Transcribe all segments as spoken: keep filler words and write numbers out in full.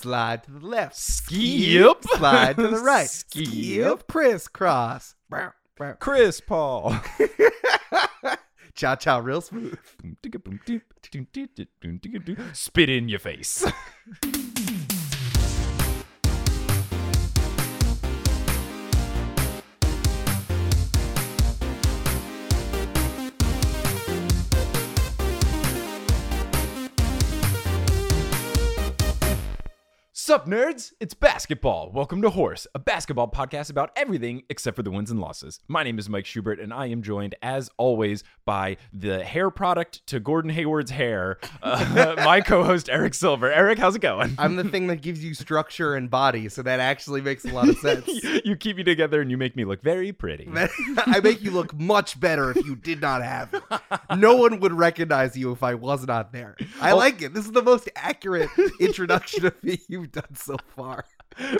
Slide to the left. Skip. Slide to the right. Skip. Skip. Crisscross. Chris Paul. Cha cha, real smooth. Spit in your face. What's up, nerds? It's basketball. Welcome to Horse, a basketball podcast about everything except for the wins and losses. My name is Mike Schubert, and I am joined, as always, by the hair product to Gordon Hayward's hair, uh, my co-host, Eric Silver. Eric, how's it going? I'm the thing that gives you structure and body, so that actually makes a lot of sense. You keep me together, and you make me look very pretty. I make you look much better if you did not have it. No one would recognize you if I was not there. I well, like it. This is the most accurate introduction of me you've done. Done so far.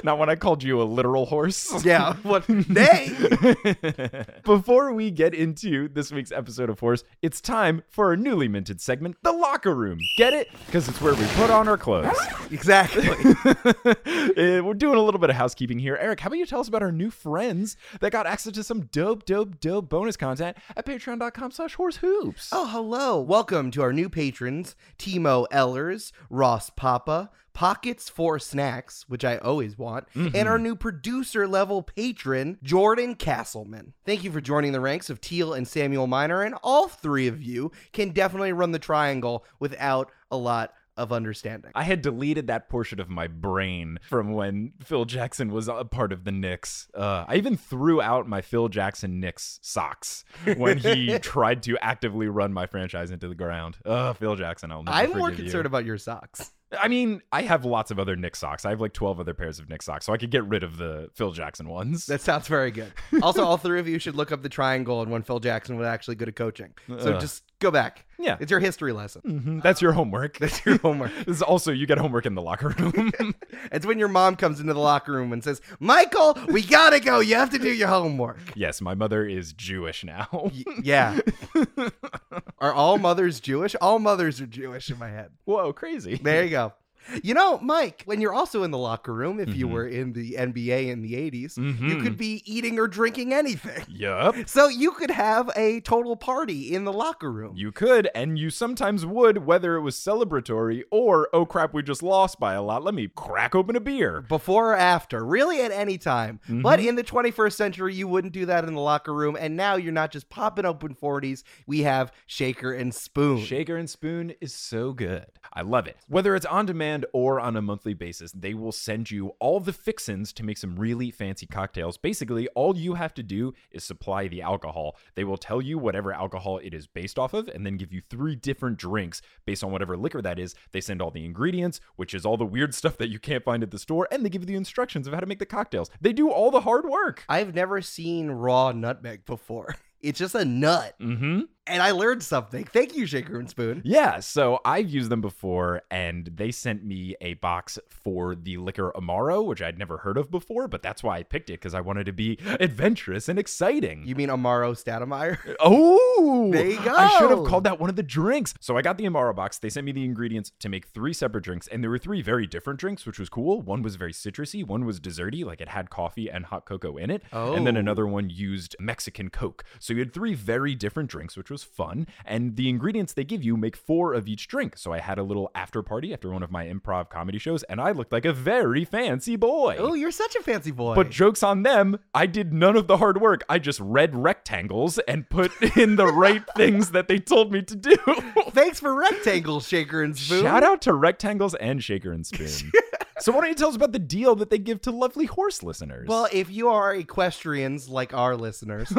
Not when I called you a literal horse. Yeah. What? Nay. Before we get into this week's episode of Horse, it's time for our newly minted segment, The Locker Room. Get it? Because it's where we put on our clothes. Exactly. We're doing a little bit of housekeeping here. Eric, how about you tell us about our new friends that got access to some dope, dope, dope bonus content at patreon.com slash horse hoops? Oh, hello. Welcome to our new patrons, Timo Ellers, Ross Papa, Pockets for Snacks, which I always want, mm-hmm. and our new producer-level patron, Jordan Castleman. Thank you for joining the ranks of Teal and Samuel Minor, and all three of you can definitely run the triangle without a lot of understanding. I had deleted that portion of my brain from when Phil Jackson was a part of the Knicks. Uh, I even threw out my Phil Jackson Knicks socks when he tried to actively run my franchise into the ground. Uh, Phil Jackson, I'll never forgive you. I'm more concerned about your socks. I mean, I have lots of other Knicks socks. I have like twelve other pairs of Knicks socks, so I could get rid of the Phil Jackson ones. That sounds very good. Also, all three of you should look up the triangle and when Phil Jackson would actually go to coaching. So uh, just go back. Yeah. It's your history lesson. Mm-hmm. That's your homework. That's your homework. This is also, you get homework in the locker room. It's when your mom comes into the locker room and says, Michael, we gotta go. You have to do your homework. Yes, my mother is Jewish now. y- yeah. Are all mothers Jewish? All mothers are Jewish in my head. Whoa, crazy. There you go. You know, Mike, when you're also in the locker room, if mm-hmm. you were in the N B A in the eighties, mm-hmm. you could be eating or drinking anything. Yup. So you could have a total party in the locker room. You could, and you sometimes would, whether it was celebratory or, oh crap, we just lost by a lot. Let me crack open a beer. Before or after, really at any time. Mm-hmm. But in the twenty-first century, you wouldn't do that in the locker room, and now you're not just popping open forties. We have Shaker and Spoon. Shaker and Spoon is so good. I love it. Whether it's on demand or on a monthly basis, they will send you all the fixins to make some really fancy cocktails. Basically, all you have to do is supply the alcohol. They will tell you whatever alcohol it is based off of and then give you three different drinks based on whatever liquor that is. They send all the ingredients, which is all the weird stuff that you can't find at the store, and they give you the instructions of how to make the cocktails. They do all the hard work. I've never seen raw nutmeg before. It's just a nut. Mm-hmm. And I learned something. Thank you, Shaker and Spoon. Yeah, so I've used them before, and they sent me a box for the liquor Amaro, which I'd never heard of before, but that's why I picked it, because I wanted to be adventurous and exciting. You mean Amaro Stoudemire? Oh! There you go! I should have called that one of the drinks. So I got the Amaro box. They sent me the ingredients to make three separate drinks, and there were three very different drinks, which was cool. One was very citrusy. One was desserty, like it had coffee and hot cocoa in it. Oh. And then another one used Mexican Coke. So you had three very different drinks, which was fun, and the ingredients they give you make four of each drink. So I had a little after party after one of my improv comedy shows, and I looked like a very fancy boy. Oh, you're such a fancy boy. But jokes on them, I did none of the hard work. I just read rectangles and put in the right things that they told me to do. Thanks for rectangles, Shaker and Spoon. Shout out to rectangles and Shaker and Spoon. So why don't you tell us about the deal that they give to lovely horse listeners? Well, if you are equestrians like our listeners,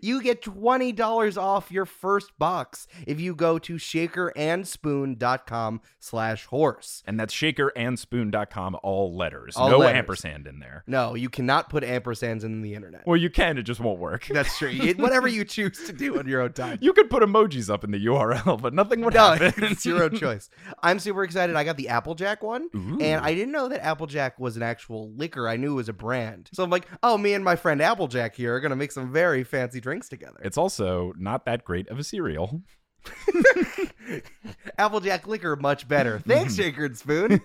you get twenty dollars off your first box if you go to shakerandspoon.com slash horse. And that's shaker and spoon dot com, all letters. All no letters. Ampersand in there. No, you cannot put ampersands in the internet. Well, you can. It just won't work. That's true. It, whatever you choose to do on your own time. You could put emojis up in the U R L, but nothing would no, happen. It's your own choice. I'm super excited. I got the Applejack one. Ooh. And And I didn't know that Applejack was an actual liquor. I knew it was a brand. So I'm like, oh, me and my friend Applejack here are going to make some very fancy drinks together. It's also not that great of a cereal. Applejack liquor, much better. Thanks, Shaker and Spoon.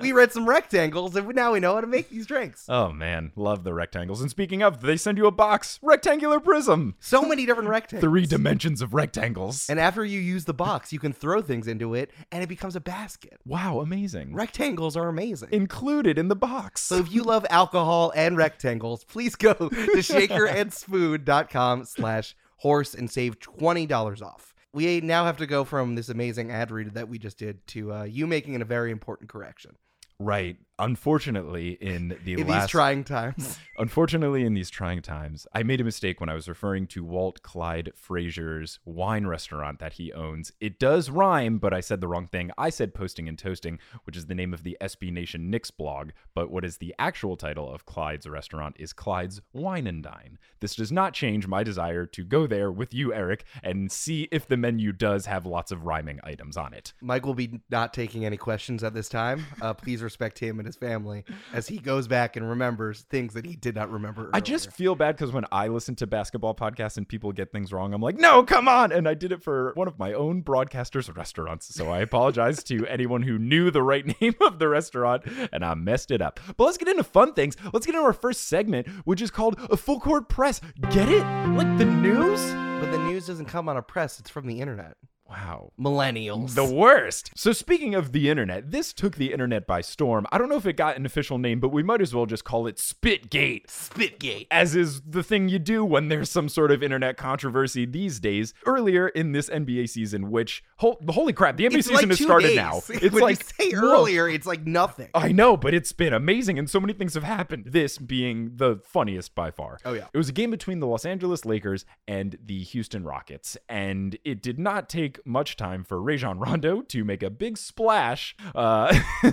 We read some rectangles, and now we know how to make these drinks. Oh, man. Love the rectangles. And speaking of, they send you a box. Rectangular prism. So many different rectangles. Three dimensions of rectangles. And after you use the box, you can throw things into it, and it becomes a basket. Wow, amazing. Rectangles are amazing. Included in the box. So if you love alcohol and rectangles, please go to shakerandspoon.com slash horse and save twenty dollars off. We now have to go from this amazing ad read that we just did to uh, you making a very important correction. Right. Unfortunately, in the in last... these trying times. Unfortunately, in these trying times, I made a mistake when I was referring to Walt Clyde Frazier's wine restaurant that he owns. It does rhyme, but I said the wrong thing. I said Posting and Toasting, which is the name of the S B Nation Knicks blog. But what is the actual title of Clyde's restaurant is Clyde's Wine and Dine. This does not change my desire to go there with you, Eric, and see if the menu does have lots of rhyming items on it. Mike will be not taking any questions at this time. Uh, please respect him and his family as he goes back and remembers things that he did not remember earlier. I just feel bad because when I listen to basketball podcasts and people get things wrong, I'm like, no, come on. And I did it for one of my own broadcaster's restaurants. So I apologize to anyone who knew the right name of the restaurant and I messed it up. But let's get into fun things. Let's get into our first segment, which is called A Full Court Press. Get it? Like the news? But the news doesn't come on a press. It's from the internet. Wow. Millennials. The worst. So speaking of the internet, this took the internet by storm. I don't know if it got an official name, but we might as well just call it Spitgate. Spitgate. As is the thing you do when there's some sort of internet controversy these days. Earlier in this N B A season, which, ho- holy crap, the N B A it's season like has started days. Now. It's when like, you say earlier, whoa. It's like nothing. I know, but it's been amazing and so many things have happened. This being the funniest by far. Oh, yeah. It was a game between the Los Angeles Lakers and the Houston Rockets, and it did not take much time for Rajon Rondo to make a big splash. Uh,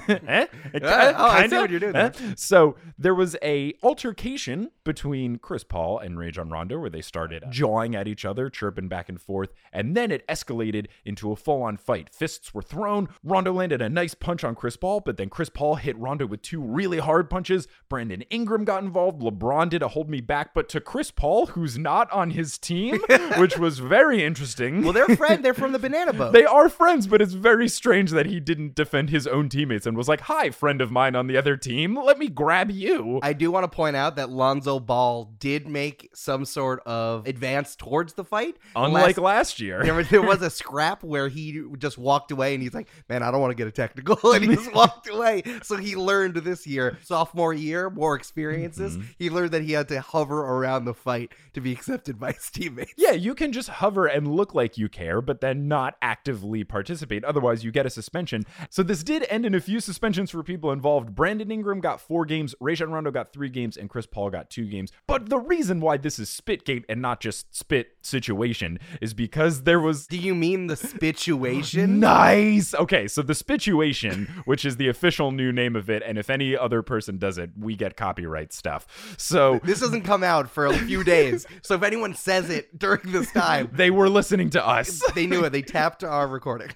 eh? Kinda, oh, I see what you're doing eh? there. So there was a altercation between Chris Paul and Rajon Rondo where they started jawing at each other, chirping back and forth, and then it escalated into a full-on fight. Fists were thrown. Rondo landed a nice punch on Chris Paul, but then Chris Paul hit Rondo with two really hard punches. Brandon Ingram got involved. LeBron did a hold me back, but to Chris Paul, who's not on his team, which was very interesting. Well, they're friends. They're from the banana boat. They are friends, but it's very strange that he didn't defend his own teammates and was like, hi, friend of mine on the other team, let me grab you. I do want to point out that Lonzo Ball did make some sort of advance towards the fight. Unlike last, last year. There was, there was a scrap where he just walked away and he's like, man, I don't want to get a technical. And he just walked away. So he learned this year, sophomore year, more experiences. Mm-hmm. He learned that he had to hover around the fight to be accepted by his teammates. Yeah, you can just hover and look like you care, but then and not actively participate. Otherwise, you get a suspension. So this did end in a few suspensions for people involved. Brandon Ingram got four games, Rajon Rondo got three games, and Chris Paul got two games. But the reason why this is Spitgate and not just spit situation is because there was... Do you mean the spituation? Nice! Okay, so the spituation, which is the official new name of it, and if any other person does it, we get copyright stuff. So... This doesn't come out for a few days. So if anyone says it during this time... They were listening to us. They knew they tapped our recording.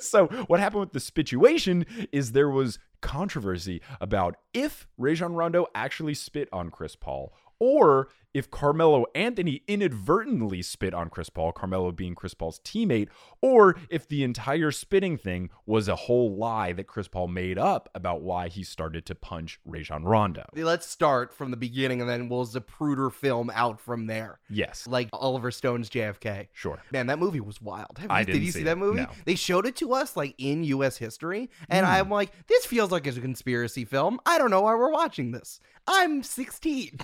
So what happened with the situation is there was controversy about if Rajon Rondo actually spit on Chris Paul or if Carmelo Anthony inadvertently spit on Chris Paul, Carmelo being Chris Paul's teammate, or if the entire spitting thing was a whole lie that Chris Paul made up about why he started to punch Rajon Rondo. Let's start from the beginning and then we'll Zapruder film out from there. Yes. Like Oliver Stone's J F K. Sure. Man, that movie was wild. Have you, I didn't did you see, see that movie? No. They showed it to us like in U S history and mm. I'm like, this feels like it's a conspiracy film. I don't know why we're watching this. I'm sixteen.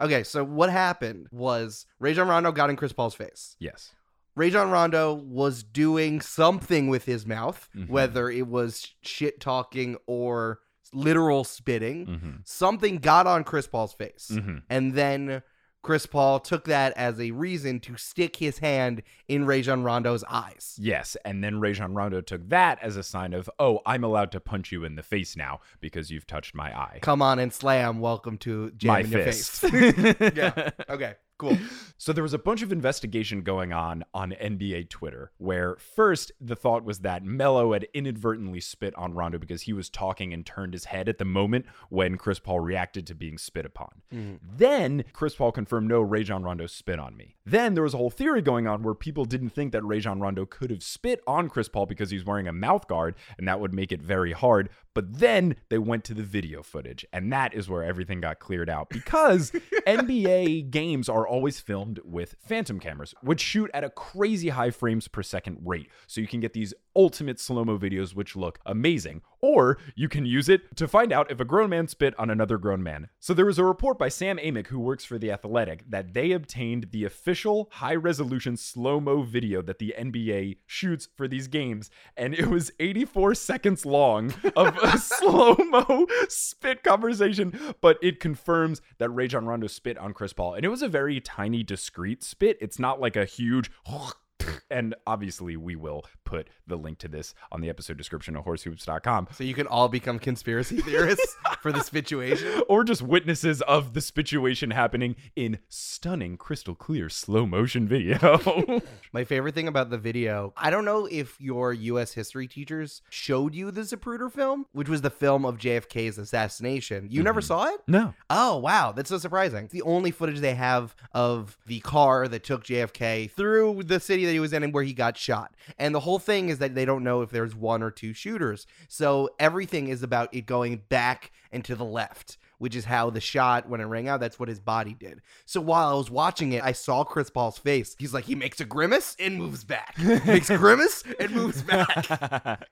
Okay. Okay, so what happened was Rajon Rondo got in Chris Paul's face. Yes. Rajon Rondo was doing something with his mouth, mm-hmm. whether it was shit talking or literal spitting. Mm-hmm. Something got on Chris Paul's face. Mm-hmm. And then Chris Paul took that as a reason to stick his hand in Rajon Rondo's eyes. Yes. And then Rajon Rondo took that as a sign of, oh, I'm allowed to punch you in the face now because you've touched my eye. Come on and slam. Welcome to jam my in fist. Your face. Yeah. Okay. Cool. So there was a bunch of investigation going on on N B A Twitter, where first the thought was that Melo had inadvertently spit on Rondo because he was talking and turned his head at the moment when Chris Paul reacted to being spit upon. Mm. Then Chris Paul confirmed, no, Rajon Rondo spit on me. Then there was a whole theory going on where people didn't think that Rajon Rondo could have spit on Chris Paul because he's wearing a mouth guard and that would make it very hard. But then they went to the video footage, and that is where everything got cleared out, because N B A games are always filmed with phantom cameras, which shoot at a crazy high frames per second rate. So you can get these ultimate slow-mo videos, which look amazing. Or you can use it to find out if a grown man spit on another grown man. So there was a report by Sam Amick, who works for The Athletic, that they obtained the official high-resolution slow-mo video that the N B A shoots for these games. And it was eighty-four seconds long of a slow-mo spit conversation. But it confirms that Rajon Rondo spit on Chris Paul. And it was a very tiny, discreet spit. It's not like a huge... And obviously, we will put the link to this on the episode description at horse hoops dot com. So you can all become conspiracy theorists for the situation. Or just witnesses of the situation happening in stunning, crystal clear, slow motion video. My favorite thing about the video, I don't know if your U S history teachers showed you the Zapruder film, which was the film of J F K's assassination. You mm-hmm. never saw it? No. Oh, wow. That's so surprising. It's the only footage they have of the car that took J F K through the city that he was in and where he got shot. And the whole thing is that they don't know if there's one or two shooters. So everything is about it going back and to the left, which is how the shot, when it rang out, that's what his body did. So while I was watching it, I saw Chris Paul's face. He's like, he makes a grimace and moves back. Makes a grimace and moves back.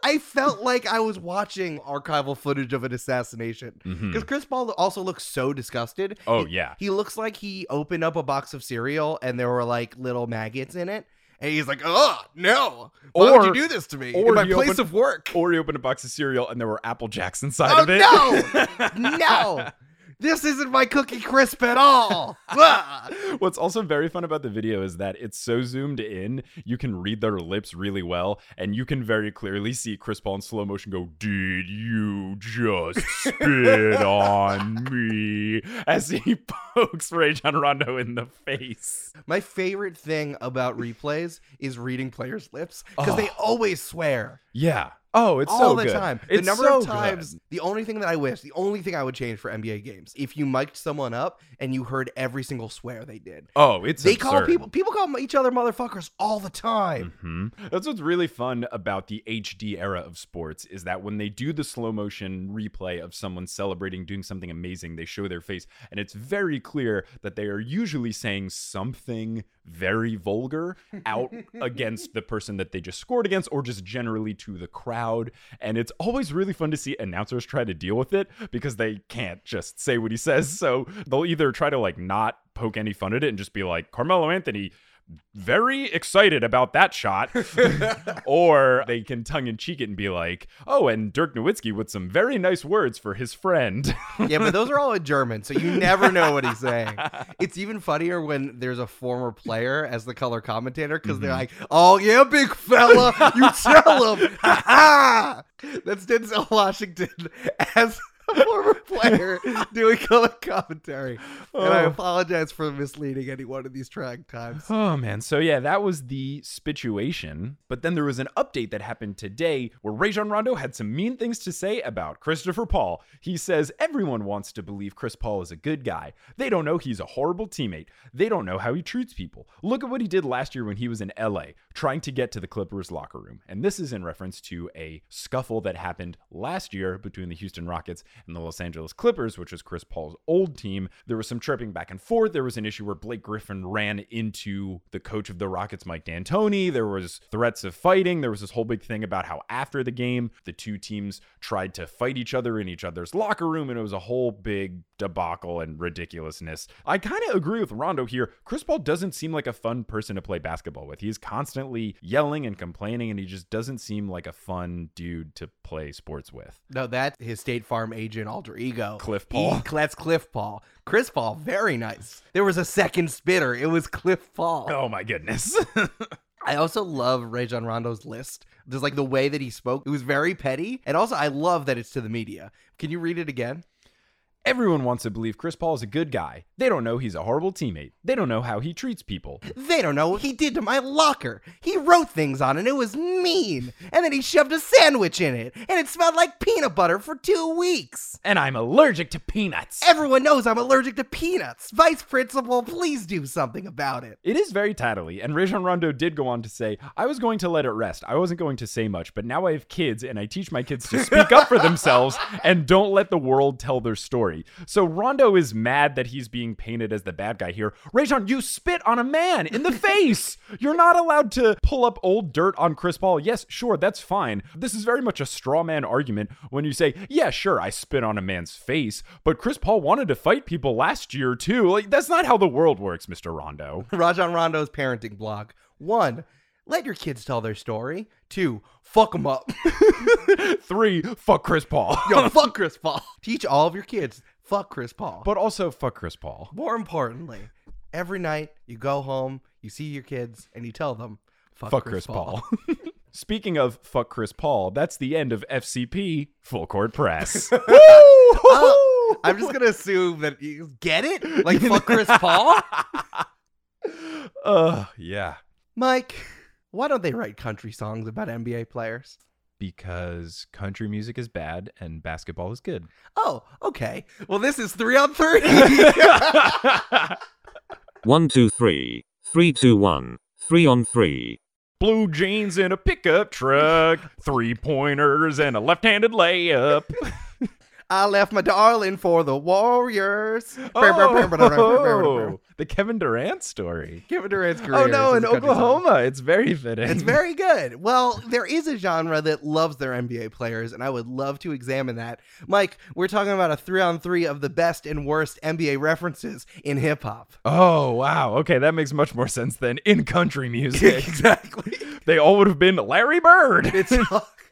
I felt like I was watching archival footage of an assassination. Because mm-hmm. Chris Paul also looks so disgusted. Oh, he, yeah. He looks like he opened up a box of cereal and there were like little maggots in it. And he's like, oh, no. Why or, would you do this to me or in my place opened, of work? Or he opened a box of cereal and there were Apple Jacks inside oh, of it. Oh, no. No. This isn't my Cookie Crisp at all. What's also very fun about the video is that it's so zoomed in, you can read their lips really well, and you can very clearly see Chris Paul in slow motion go, did you just spit on me? As he pokes Rajon Rondo in the face. My favorite thing about replays is reading players' lips, because oh. they always swear. Yeah. Oh, it's all so the good. time. The it's number so of times, good. the only thing that I wish, the only thing I would change for N B A games, if you mic'd someone up and you heard every single swear they did. Oh, it's they absurd. call people people call each other motherfuckers all the time. Mm-hmm. That's what's really fun about the H D era of sports is that when they do the slow motion replay of someone celebrating, doing something amazing, they show their face, and it's very clear that they are usually saying something very vulgar out against the person that they just scored against, or just generally to the crowd. And it's always really fun to see announcers try to deal with it because they can't just say what he says. So they'll either try to like not poke any fun at it and just be like, Carmelo Anthony, very excited about that shot. Or they can tongue in cheek it and be like, oh, and Dirk Nowitzki with some very nice words for his friend. Yeah, but those are all in German, so you never know what he's saying. It's even funnier when there's a former player as the color commentator, because mm-hmm. they're like, oh yeah, big fella, you tell him. That's Denzel Washington as a former player doing color commentary. Oh. And I apologize for misleading anyone in these trying times. Oh, man. So, yeah, that was the situation. But then there was an update that happened today where Rajon Rondo had some mean things to say about Christopher Paul. He says, everyone wants to believe Chris Paul is a good guy. They don't know he's a horrible teammate. They don't know how he treats people. Look at what he did last year when he was in L A trying to get to the Clippers locker room. And this is in reference to a scuffle that happened last year between the Houston Rockets and the Los Angeles Clippers, which was Chris Paul's old team. There was some chirping back and forth. There was an issue where Blake Griffin ran into the coach of the Rockets, Mike D'Antoni. There was threats of fighting. There was this whole big thing about how after the game, the two teams tried to fight each other in each other's locker room, and it was a whole big debacle and ridiculousness. I kind of agree with Rondo here. Chris Paul doesn't seem like a fun person to play basketball with. He's constantly yelling and complaining, and he just doesn't seem like a fun dude to play sports with. No, that's his State Farm agent. Agent alter ego Cliff Paul. He, that's Cliff Paul. Chris Paul, very nice. There was a second spitter. It was Cliff Paul. Oh my goodness. I also love Rajon Rondo's list. Just like the way that he spoke, it was very petty. And also I love that it's to the media. Can you read it again? Everyone wants to believe Chris Paul is a good guy. They don't know he's a horrible teammate. They don't know how he treats people. They don't know what he did to my locker. He wrote things on it and it was mean. And then he shoved a sandwich in it and it smelled like peanut butter for two weeks. And I'm allergic to peanuts. Everyone knows I'm allergic to peanuts. Vice Principal, please do something about it. It is very tattly, and Rajon Rondo did go on to say, I was going to let it rest. I wasn't going to say much, but now I have kids and I teach my kids to speak up for themselves and don't let the world tell their story. So Rondo is mad that he's being painted as the bad guy here. Rajon, you spit on a man in the face. You're not allowed to pull up old dirt on Chris Paul. Yes, sure, that's fine. This is very much a straw man argument when you say, yeah, sure, I spit on a man's face, but Chris Paul wanted to fight people last year too. Like, that's not how the world works, Mister Rondo. Rajon Rondo's parenting blog. One, let your kids tell their story. Two, fuck them up. Three, fuck Chris Paul. Yo, fuck Chris Paul. Teach all of your kids, fuck Chris Paul. But also fuck Chris Paul. More importantly, every night you go home, you see your kids, and you tell them, fuck, fuck Chris, Chris Paul. Paul. Speaking of fuck Chris Paul, that's the end of F C P Full Court Press. Woo! Uh, I'm just going to assume that you get it? Like, fuck Chris Paul? uh, yeah. Mike, why don't they write country songs about N B A players? Because country music is bad and basketball is good. Oh, okay. Well, this is three on three. One, two, three. Three, two, one. Three on three. Blue jeans and a pickup truck. Three pointers and a left-handed layup. I left my darling for the Warriors. Oh, the Kevin Durant story. Kevin Durant's career. Oh, no, in Oklahoma. It's very fitting. It's very good. Well, there is a genre that loves their N B A players, and I would love to examine that. Mike, we're talking about a three-on-three of the best and worst N B A references in hip-hop. Oh, wow. Okay, that makes much more sense than in country music. Exactly. They all would have been Larry Bird. It's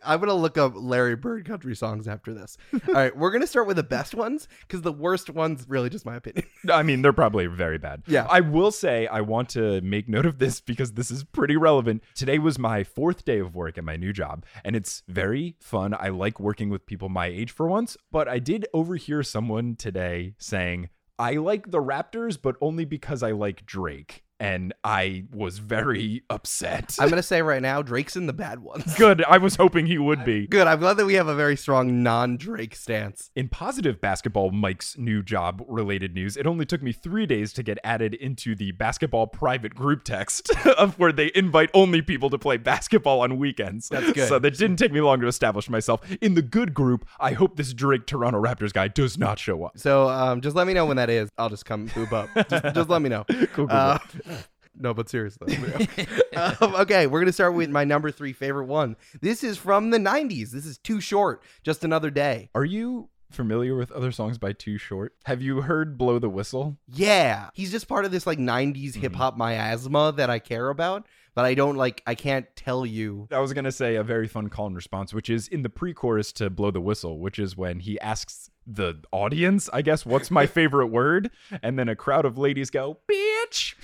I'm going to look up Larry Bird country songs after this. All right, we're going to start with the best ones because the worst ones, really just my opinion. I mean, they're probably very bad. Yeah. I will say I want to make note of this because this is pretty relevant. Today was my fourth day of work at my new job, and it's very fun. I like working with people my age for once, but I did overhear someone today saying, I like the Raptors, but only because I like Drake. And I was very upset. I'm going to say right now, Drake's in the bad ones. Good. I was hoping he would be. Good. I'm glad that we have a very strong non-Drake stance. In positive basketball, Mike's new job related news, it only took me three days to get added into the basketball private group text of where they invite only people to play basketball on weekends. That's good. So that didn't take me long to establish myself. In the good group, I hope this Drake Toronto Raptors guy does not show up. So um, just let me know when that is. I'll just come boob up. Just, just let me know. Cool, cool. Uh, No, but seriously. um, okay, we're going to start with my number three favorite one. This is from the nineties. This is Too Short, Just Another Day. Are you familiar with other songs by Too Short? Have you heard Blow the Whistle? Yeah. He's just part of this like nineties mm. hip-hop miasma that I care about. But I don't like, I can't tell you. I was going to say a very fun call and response, which is in the pre-chorus to Blow the Whistle, which is when he asks the audience, I guess, what's my favorite word? And then a crowd of ladies go, bitch.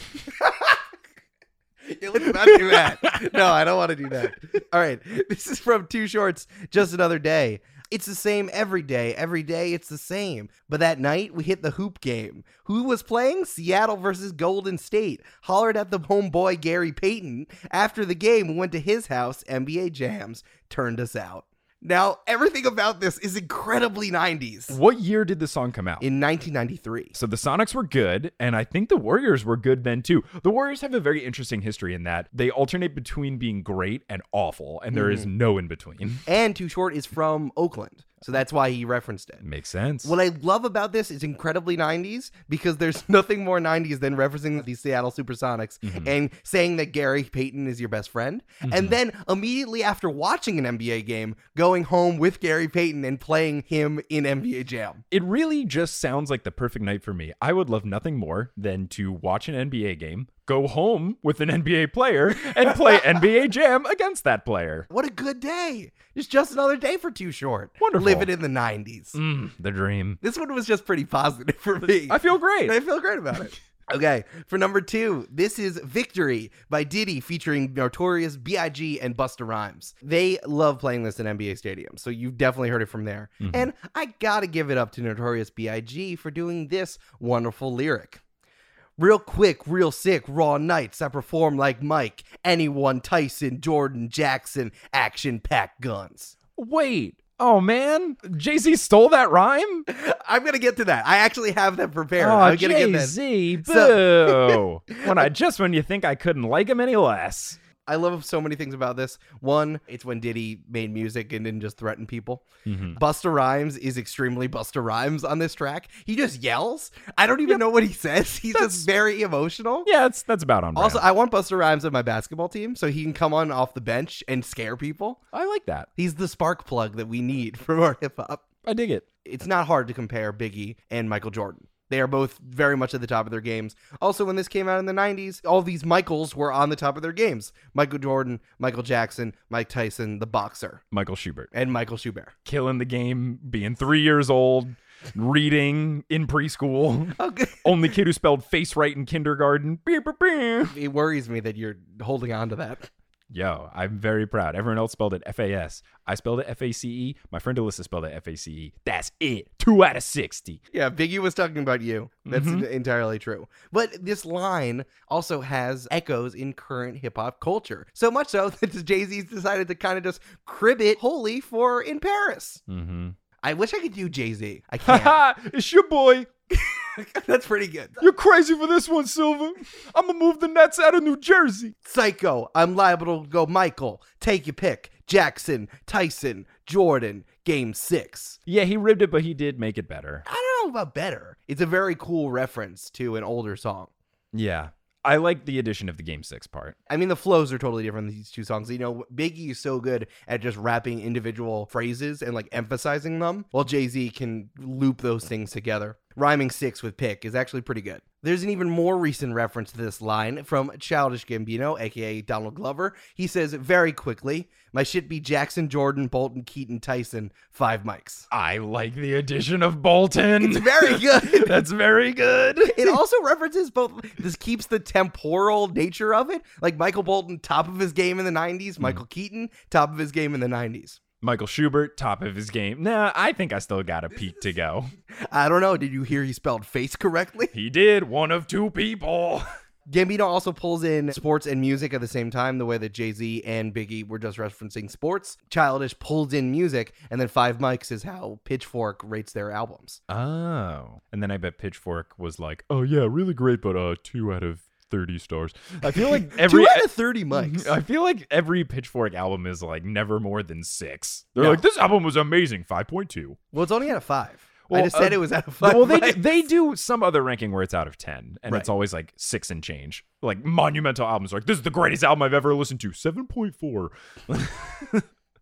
Yeah, let's not do that. No, I don't want to do that. All right. This is from Too Short's Just Another Day. It's the same every day. Every day it's the same. But that night we hit the hoop game. Who was playing? Seattle versus Golden State. Hollered at the homeboy Gary Payton. After the game, we went to his house. N B A jams turned us out. Now, everything about this is incredibly nineties. What year did the song come out? In nineteen ninety-three. So the Sonics were good, and I think the Warriors were good then, too. The Warriors have a very interesting history in that they alternate between being great and awful, and there mm. is no in-between. And Too Short is from Oakland, so that's why he referenced it. Makes sense. What I love about this is incredibly nineties, because there's nothing more nineties than referencing the Seattle Supersonics mm-hmm. and saying that Gary Payton is your best friend, mm-hmm. and then immediately after watching an N B A game, go going home with Gary Payton and playing him in N B A Jam. It really just sounds like the perfect night for me. I would love nothing more than to watch an N B A game, go home with an N B A player, and play N B A Jam against that player. What a good day. It's just another day for Too Short. Wonderful. Living in the nineties. Mm, the dream. This one was just pretty positive for me. I feel great. I feel great about it. Okay, for number two, this is Victory by Diddy featuring Notorious, B I G, and Busta Rhymes. They love playing this in N B A stadiums, so you've definitely heard it from there. Mm-hmm. And I gotta give it up to Notorious B I G for doing this wonderful lyric. Real quick, real sick, raw nights. I perform like Mike, anyone, Tyson, Jordan, Jackson, action-packed guns. Wait. Oh, man. Jay-Z stole that rhyme? I'm going to get to that. I actually have that prepared. Oh, I'm gonna Jay-Z, get that. Boo. So, when I, just when you think I couldn't like him any less. I love so many things about this. One, it's when Diddy made music and didn't just threaten people. Mm-hmm. Busta Rhymes is extremely Busta Rhymes on this track. He just yells. I don't even yep. know what he says. He's that's, just very emotional. Yeah, that's, that's about on brand. Also, I want Busta Rhymes on my basketball team so he can come on off the bench and scare people. I like that. He's the spark plug that we need from our hip-hop. I dig it. It's not hard to compare Biggie and Michael Jordan. They are both very much at the top of their games. Also, when this came out in the nineties, all these Michaels were on the top of their games. Michael Jordan, Michael Jackson, Mike Tyson, the boxer. Michael Schubert. And Michael Schubert. Killing the game, being three years old, reading in preschool. Okay. Only kid who spelled face right in kindergarten. It worries me that you're holding on to that. Yo, I'm very proud. Everyone else spelled it F A S. I spelled it F A C E. My friend Alyssa spelled it F A C E. That's it. Two out of sixty. Yeah, Biggie was talking about you. That's mm-hmm. entirely true. But this line also has echoes in current hip-hop culture. So much so that Jay-Z's decided to kind of just crib it wholly for In Paris. Mm-hmm. I wish I could do Jay-Z. I can't. Ha ha! It's your boy. That's pretty good. You're crazy for this one, Silver. I'm gonna move the Nets out of New Jersey. Psycho. I'm liable to go Michael. Take your pick. Jackson, Tyson, Jordan, game six. Yeah, he ribbed it, but he did make it better. I don't know about better. It's a very cool reference to an older song. Yeah. I like the addition of the game six part. I mean, the flows are totally different in these two songs. You know, Biggie is so good at just rapping individual phrases and like emphasizing them, while Jay-Z can loop those things together. Rhyming six with pick is actually pretty good. There's an even more recent reference to this line from Childish Gambino, a k a. Donald Glover. He says, very quickly, my shit be Jackson, Jordan, Bolton, Keaton, Tyson, five mics. I like the addition of Bolton. It's very good. That's very good. It also references both. This keeps the temporal nature of it. Like Michael Bolton, top of his game in the nineties. Mm. Michael Keaton, top of his game in the nineties. Michael Schubert, top of his game. Nah, I think I still got a peak to go. I don't know. Did you hear he spelled face correctly? He did. One of two people. Gambino also pulls in sports and music at the same time, the way that Jay-Z and Biggie were just referencing sports. Childish pulls in music, and then Five Mics is how Pitchfork rates their albums. Oh. And then I bet Pitchfork was like, oh, yeah, really great, but uh, two out of thirty stars. I feel like every two out of thirty mics. I feel like every Pitchfork album is like never more than six. They're no. like, this album was amazing, five point two. Well, it's only out of five. Well, I just uh, said it was out of five. Well, they do, they do some other ranking where it's out of ten, and right. it's always like six and change. Like monumental albums, are like this is the greatest album I've ever listened to, seven point four.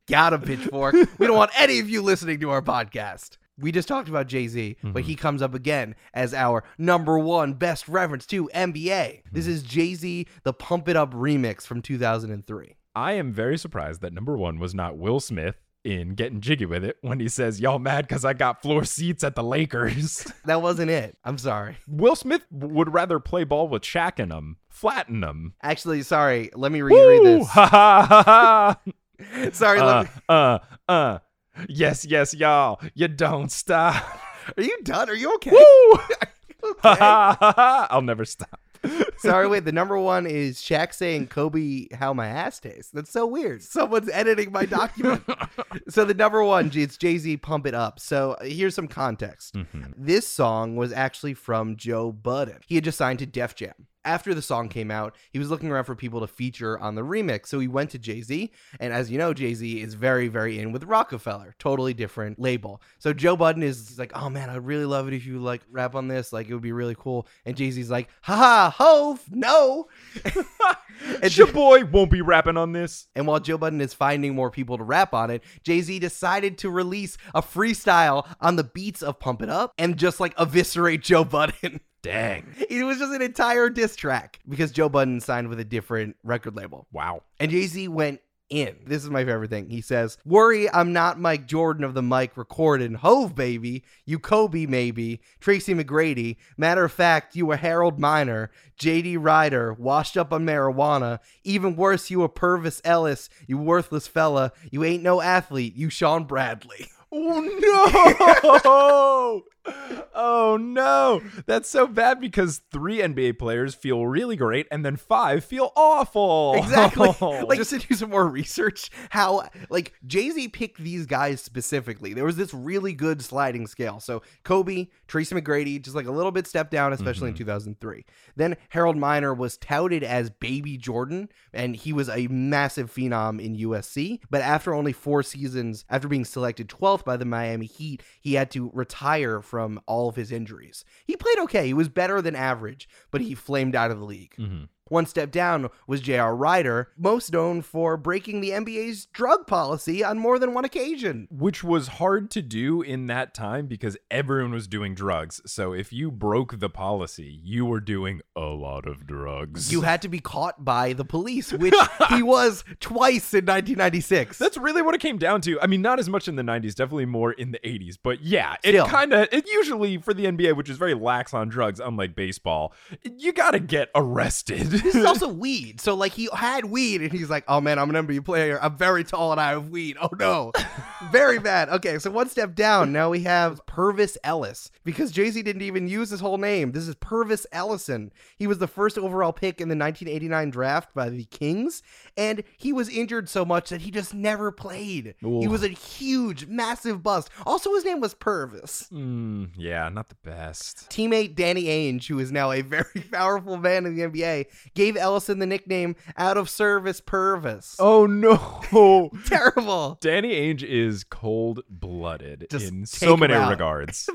Got him, Pitchfork. We don't want any of you listening to our podcast. We just talked about Jay-Z, mm-hmm. but he comes up again as our number one best reference to N B A. Mm-hmm. This is Jay-Z, the Pump It Up remix from two thousand three. I am very surprised that number one was not Will Smith in Getting Jiggy With It when he says, y'all mad because I got floor seats at the Lakers. That wasn't it. I'm sorry. Will Smith would rather play ball with Shaq and him, flatten him. Actually, sorry. Let me reread Woo! This. Ha ha ha ha. Sorry. Uh, let me- uh, uh. Yes, yes, y'all. You don't stop. Are you done? Are you okay? Woo! You okay? I'll never stop. Sorry, wait. The number one is Shaq saying, Kobe, how my ass tastes. That's so weird. Someone's editing my document. So the number one, it's Jay-Z, Pump It Up. So here's some context. Mm-hmm. This song was actually from Joe Budden. He had just signed to Def Jam. After the song came out, he was looking around for people to feature on the remix, so he went to Jay-Z, and as you know, Jay-Z is very, very in with Rockefeller, totally different label. So Joe Budden is like, oh man, I'd really love it if you like rap on this, like it would be really cool, and Jay-Z's like, haha, ho, no! And your boy won't be rapping on this. And while Joe Budden is finding more people to rap on it, Jay-Z decided to release a freestyle on the beats of Pump It Up and just like eviscerate Joe Budden. Dang. It was just an entire diss track because Joe Budden signed with a different record label. Wow. And Jay-Z went in. This is my favorite thing. He says, "Worry, I'm not Mike Jordan of the Mike recorded Hove, baby. You Kobe, maybe. Tracy McGrady. Matter of fact, you a Harold Miner. J D Ryder, washed up on marijuana. Even worse, you a Purvis Ellis. You worthless fella. You ain't no athlete. You Sean Bradley." Oh, no. Oh, no. That's so bad because three N B A players feel really great and then five feel awful. Exactly. Oh. Like, just to do some more research, how, like, Jay-Z picked these guys specifically. There was this really good sliding scale. So Kobe, Tracy McGrady, just like a little bit stepped down, especially mm-hmm. in two thousand three. Then Harold Miner was touted as Baby Jordan, and he was a massive phenom in U S C. But after only four seasons, after being selected twelfth by the Miami Heat, he had to retire from From all of his injuries. He played okay. He was better than average, but he flamed out of the league. Mm-hmm. One step down was J R Ryder, most known for breaking the N B A's drug policy on more than one occasion. Which was hard to do in that time because everyone was doing drugs. So if you broke the policy, you were doing a lot of drugs. You had to be caught by the police, which he was twice in nineteen ninety-six. That's really what it came down to. I mean, not as much in the nineties, definitely more in the eighties. But yeah, it kind of, it usually for the N B A, which is very lax on drugs, unlike baseball, you got to get arrested. This is also weed. So, like, he had weed, and he's like, oh, man, I'm an N B A player. I'm very tall, and I have weed. Oh, no. Very bad. Okay, so one step down. Now we have Purvis Ellis, because Jay-Z didn't even use his whole name. This is Purvis Ellison. He was the first overall pick in the nineteen eighty-nine draft by the Kings, and he was injured so much that he just never played. Ooh. He was a huge, massive bust. Also, his name was Purvis. Mm, yeah, not the best. Teammate Danny Ainge, who is now a very powerful man in the N B A, gave Ellison the nickname Out of Service Purvis. Oh, no. Terrible. Danny Ainge is cold-blooded Just in so many out. regards.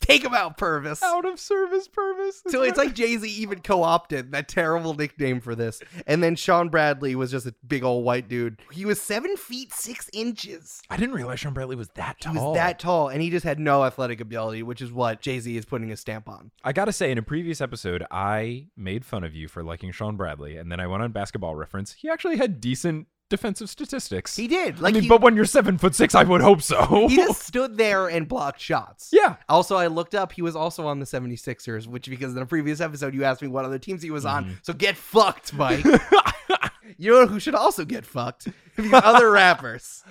Take him out, Purvis. Out of Service Purvis. So it's like Jay-Z even co-opted that terrible nickname for this. And then Sean Bradley was just a big old white dude. He was seven feet, six inches. I didn't realize Sean Bradley was that tall. He was that tall, and he just had no athletic ability, which is what Jay-Z is putting his stamp on. I gotta say, in a previous episode, I made fun of you for like Sean Bradley, and then I went on Basketball Reference. He actually had decent defensive statistics. He did. Like, I mean, he, but when you're seven foot six, I would hope so. He just stood there and blocked shots. Yeah. Also, I looked up, he was also on the seventy-sixers, which, because in a previous episode, you asked me what other teams he was mm-hmm. on, so get fucked, Mike. You know who should also get fucked? These other rappers.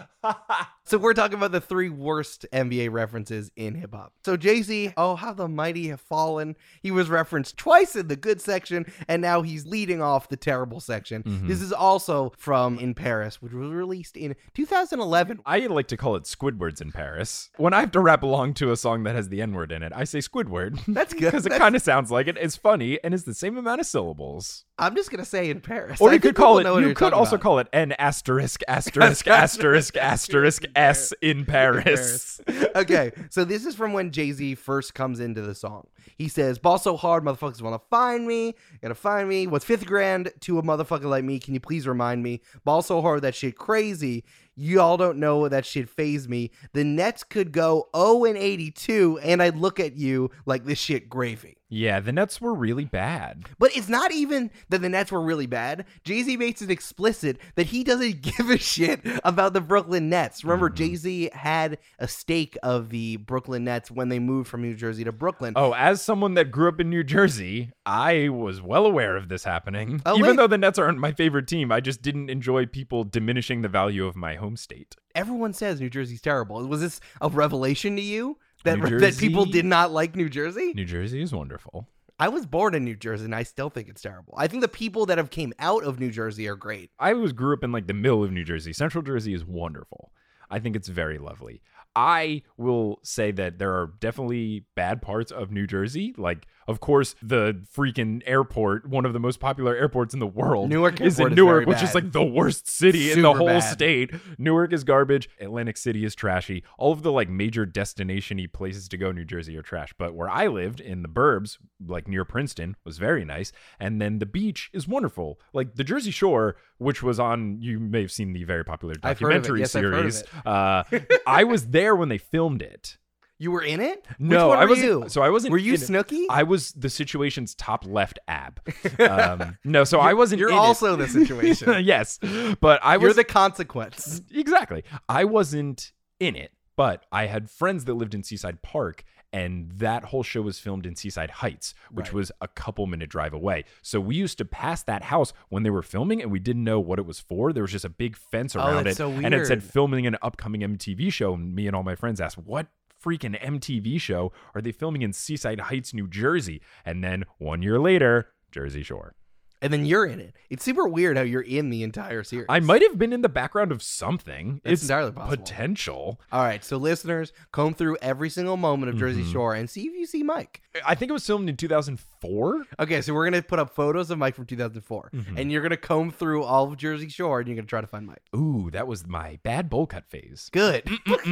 So we're talking about the three worst N B A references in hip-hop. So Jay-Z, oh, how the mighty have fallen. He was referenced twice in the good section, and now he's leading off the terrible section. Mm-hmm. This is also from In Paris, which was released in two thousand eleven. I like to call it Squidward's In Paris. When I have to rap along to a song that has the N-word in it, I say Squidward. That's good. Because it kind of sounds like it. It's funny, and it's the same amount of syllables. I'm just going to say In Paris. Or I you could call it, you could also about. call it N asterisk, asterisk, asterisk, asterisk, S in Paris. In Paris. Okay, so this is from when Jay-Z first comes into the song. He says, "Ball so hard, motherfuckers want to find me. Gotta find me. What's fifth grand to a motherfucker like me? Can you please remind me? Ball so hard, that shit crazy. Y'all don't know that shit phased me. The Nets could go oh and eighty-two, and I'd look at you like this shit gravy." Yeah, the Nets were really bad. But it's not even that the Nets were really bad. Jay-Z makes it explicit that he doesn't give a shit about the Brooklyn Nets. Remember, mm-hmm. Jay-Z had a stake of the Brooklyn Nets when they moved from New Jersey to Brooklyn. Oh, as someone that grew up in New Jersey, I was well aware of this happening. Oh, even wait. though the Nets aren't my favorite team, I just didn't enjoy people diminishing the value of my home state. Everyone says New Jersey's terrible. Was this a revelation to you? That, that people did not like New Jersey? New Jersey is wonderful. I was born in New Jersey, and I still think it's terrible. I think the people that have came out of New Jersey are great. I was grew up in like the middle of New Jersey. Central Jersey is wonderful. I think it's very lovely. I will say that there are definitely bad parts of New Jersey. Like, of course, the freaking airport, one of the most popular airports in the world, Newark is in Newark, which is like the worst city in the whole state. Newark is garbage. Atlantic City is trashy. All of the like major destination-y places to go in New Jersey are trash. But where I lived in the burbs, like near Princeton, was very nice. And then the beach is wonderful. Like the Jersey Shore, which was on, you may have seen the very popular documentary series. Uh, I was there when they filmed it. You were in it? No, Which one I wasn't. You? So I wasn't. Were you in Snooki? It. I was the situation's top left ab. Um, no, so I wasn't. You're in also it. The situation. Yes, but I was. You're the consequence. Exactly. I wasn't in it, but I had friends that lived in Seaside Park, and that whole show was filmed in Seaside Heights, which right. was a couple minute drive away. So we used to pass that house when they were filming, and we didn't know what it was for. There was just a big fence around oh, that's it, so weird. And it said filming an upcoming M T V show. And me and all my friends asked, "What freaking M T V show are they filming in Seaside Heights, New Jersey?" And then one year later, Jersey Shore. And then you're in it. It's super weird how you're in the entire series. I might have been in the background of something. That's it's entirely possible. Potential. All right, so listeners, comb through every single moment of Jersey mm-hmm. Shore and see if you see Mike. I think it was filmed in two thousand four. Okay, so we're going to put up photos of Mike from two thousand four. Mm-hmm. And you're going to comb through all of Jersey Shore and you're going to try to find Mike. Ooh, that was my bad bowl cut phase. Good. But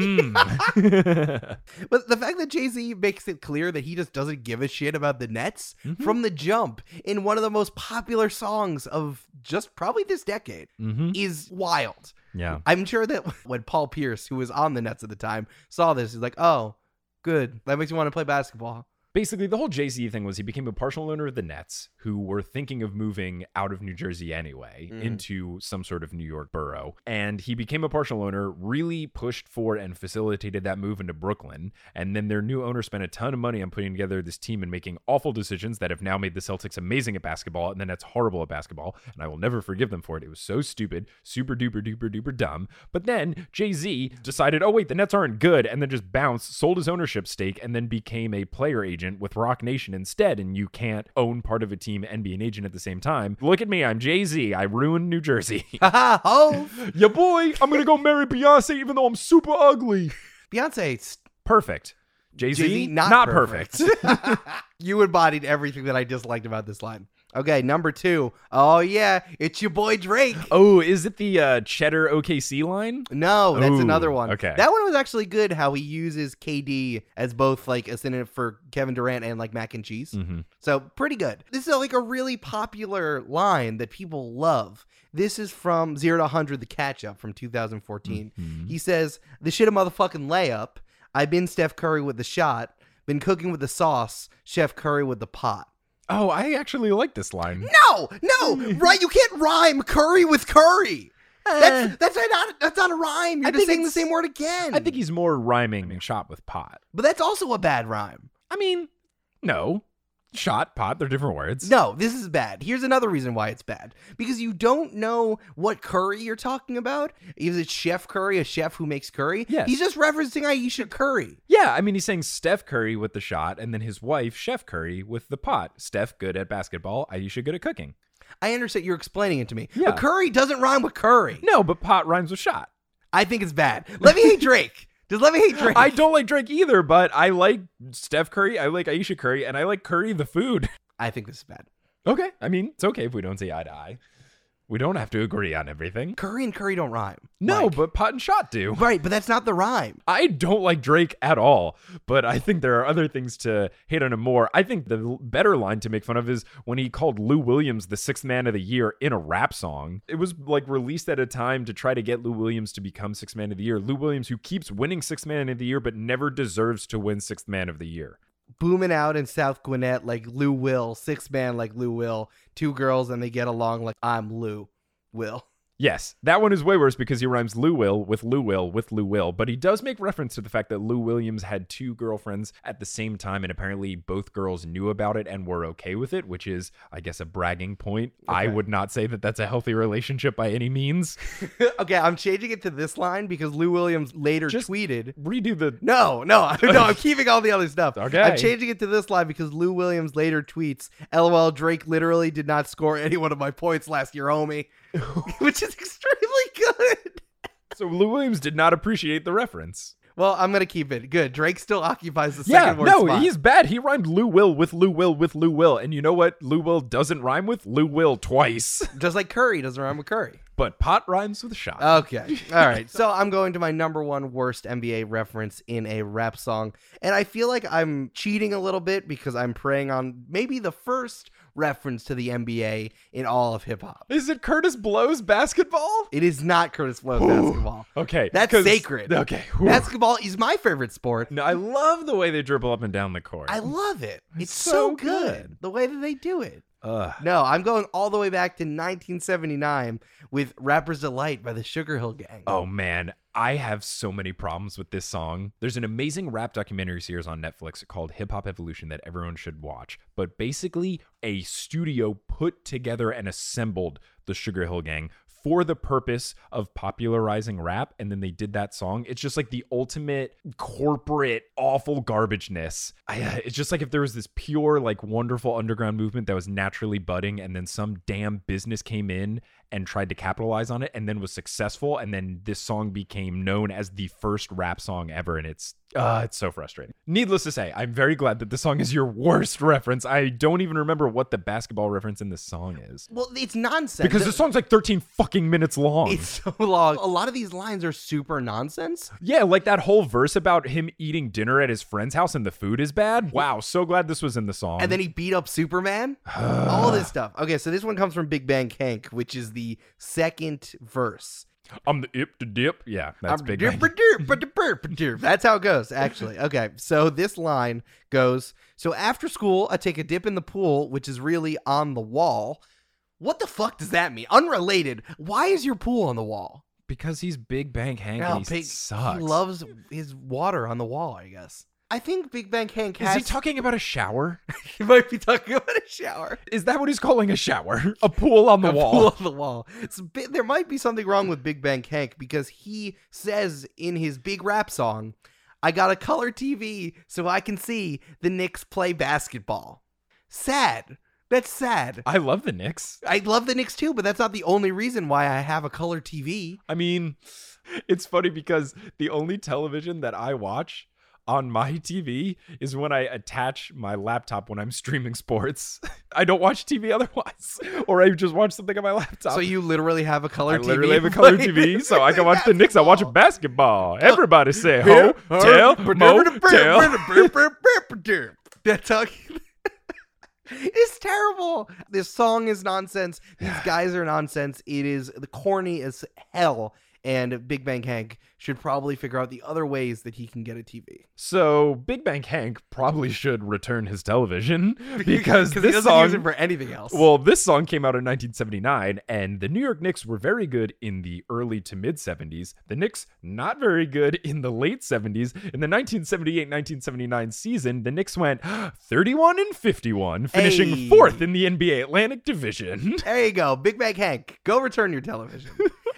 the fact that Jay-Z makes it clear that he just doesn't give a shit about the Nets mm-hmm. from the jump in one of the most popular songs of just probably this decade mm-hmm. is wild. Yeah, I'm sure that when Paul Pierce, who was on the Nets at the time, saw this, he's like, "Oh, good. That makes me want to play basketball." Basically, the whole Jay-Z thing was he became a partial owner of the Nets, who were thinking of moving out of New Jersey anyway mm. into some sort of New York borough. And he became a partial owner, really pushed for and facilitated that move into Brooklyn. And then their new owner spent a ton of money on putting together this team and making awful decisions that have now made the Celtics amazing at basketball and the Nets horrible at basketball. And I will never forgive them for it. It was so stupid, super duper duper duper dumb. But then Jay-Z decided, oh wait, the Nets aren't good, and then just bounced, sold his ownership stake, and then became a player agent with Roc Nation instead, and you can't own part of a team and be an agent at the same time. Look at me, I'm Jay-Z. I ruined New Jersey. Oh, your boy, I'm gonna go marry Beyonce even though I'm super ugly. Beyonce's perfect. Jay-Z, Jay-Z not, not perfect. perfect. You embodied everything that I disliked about this line. Okay, number two. Oh, yeah, it's your boy Drake. Oh, is it the uh, Cheddar O K C line? No, that's Ooh, another one. Okay. That one was actually good, how he uses K D as both like a synonym for Kevin Durant and like mac and cheese. Mm-hmm. So pretty good. This is like a really popular line that people love. This is from zero to one hundred, the catch-up from two thousand fourteen. Mm-hmm. He says, "The shit a motherfucking layup. I've been Steph Curry with the shot. Been cooking with the sauce. Chef Curry with the pot." Oh, I actually like this line. No, no, right? You can't rhyme curry with curry. That's that's not that's not a rhyme. You're I just saying the same word again. I think he's more rhyming shot with pot. But that's also a bad rhyme. I mean, no. Shot, pot, they're different words. No, this is bad. Here's another reason why it's bad. Because you don't know what curry you're talking about. Is it Chef Curry, a chef who makes curry? Yes. He's just referencing Aisha Curry. Yeah, I mean, he's saying Steph Curry with the shot, and then his wife, Chef Curry, with the pot. Steph, good at basketball. Aisha, good at cooking. I understand. You're explaining it to me. Yeah. But curry doesn't rhyme with curry. No, but pot rhymes with shot. I think it's bad. Let me hate Drake. Just let me hate Drake. I don't like Drake either, but I like Steph Curry, I like Aisha Curry, and I like Curry the food. I think this is bad. Okay. I mean, it's okay if we don't see eye to eye. We don't have to agree on everything. Curry and curry don't rhyme. No, like, but pot and shot do. Right, but that's not the rhyme. I don't like Drake at all, but I think there are other things to hate on him more. I think the better line to make fun of is when he called Lou Williams the sixth man of the year in a rap song. It was like released at a time to try to get Lou Williams to become sixth man of the year. Lou Williams, who keeps winning sixth man of the year, but never deserves to win sixth man of the year. Booming out in South Gwinnett like Lou Will, six man like Lou Will, two girls and they get along like I'm Lou Will. Yes, that one is way worse because he rhymes Lou Will with Lou Will with Lou Will, but he does make reference to the fact that Lou Williams had two girlfriends at the same time, and apparently both girls knew about it and were okay with it, which is, I guess, a bragging point. Okay. I would not say that that's a healthy relationship by any means. Okay, I'm changing it to this line because Lou Williams later Just tweeted. redo the... No, no, no, I'm keeping all the other stuff. Okay. I'm changing it to this line because Lou Williams later tweets, "LOL, Drake literally did not score any one of my points last year, homie." Which is extremely good. So Lou Williams did not appreciate the reference. Well, I'm going to keep it. Good. Drake still occupies the yeah, second word no, spot. Yeah, no, he's bad. He rhymed Lou Will with Lou Will with Lou Will. And you know what Lou Will doesn't rhyme with? Lou Will twice. Just like curry doesn't rhyme with curry. But pot rhymes with shot. Okay. All right. So I'm going to my number one worst N B A reference in a rap song. And I feel like I'm cheating a little bit because I'm preying on maybe the first reference to the N B A in all of hip hop. Is it Curtis Blow's basketball? It is not Curtis Blow's Ooh. basketball. Okay. That's sacred. Okay. Ooh. Basketball is my favorite sport. No, I love the way they dribble up and down the court. I love it. It's, it's so, so good. good. The way that they do it. Ugh. No, I'm going all the way back to nineteen seventy-nine with Rapper's Delight by the Sugar Hill Gang. Oh, man. I have so many problems with this song. There's an amazing rap documentary series on Netflix called Hip Hop Evolution that everyone should watch. But basically, a studio put together and assembled the Sugar Hill Gang for the purpose of popularizing rap, and then they did that song. It's just like the ultimate corporate awful garbageness. I, uh, it's just like if there was this pure, like, wonderful underground movement that was naturally budding, and then some damn business came in and tried to capitalize on it, and then was successful, and then this song became known as the first rap song ever, and it's uh, it's so frustrating. Needless to say, I'm very glad that this song is your worst reference. I don't even remember what the basketball reference in this song is. Well, it's nonsense. Because the song's like thirteen fucking minutes long. It's so long. A lot of these lines are super nonsense. Yeah, like that whole verse about him eating dinner at his friend's house and the food is bad. Wow, so glad this was in the song. And then he beat up Superman. All this stuff. Okay, so this one comes from Big Bank Hank, which is the second verse. I'm the ip to dip. Yeah, that's I'm Big Bang. That's how it goes, actually. Okay, so this line goes, so after school, I take a dip in the pool, which is really on the wall. What the fuck does that mean? Unrelated. Why is your pool on the wall? Because he's Big Bang Hank no, and he Big, sucks. He loves his water on the wall, I guess. I think Big Bang Hank has... Is he talking about a shower? He might be talking about a shower. Is that what he's calling a shower? A pool on the a wall. A pool on the wall. It's bit... There might be something wrong with Big Bang Hank because he says in his big rap song, I got a color T V so I can see the Knicks play basketball. Sad. That's sad. I love the Knicks. I love the Knicks too, but that's not the only reason why I have a color T V. I mean, it's funny because the only television that I watch on my T V is when I attach my laptop when I'm streaming sports. I don't watch T V otherwise, or I just watch something on my laptop. So you literally have a color I T V? I literally have a color T V, so I can watch basketball. The Knicks. I watch basketball. Everybody say ho, tell, mo, tell. That's how... It's terrible. This song is nonsense. These guys are nonsense. It is the corny as hell. And Big Bang Hank should probably figure out the other ways that he can get a T V. So Big Bang Hank probably should return his television because this he doesn't song, use it for anything else. Well, this song came out in nineteen seventy-nine, and the New York Knicks were very good in the early to mid seventies. The Knicks not very good in the late seventies. In the nineteen seventy-eight nineteen seventy-nine season, the Knicks went thirty-one and fifty-one, finishing hey. fourth in the N B A Atlantic Division. There you go, Big Bang Hank. Go return your television.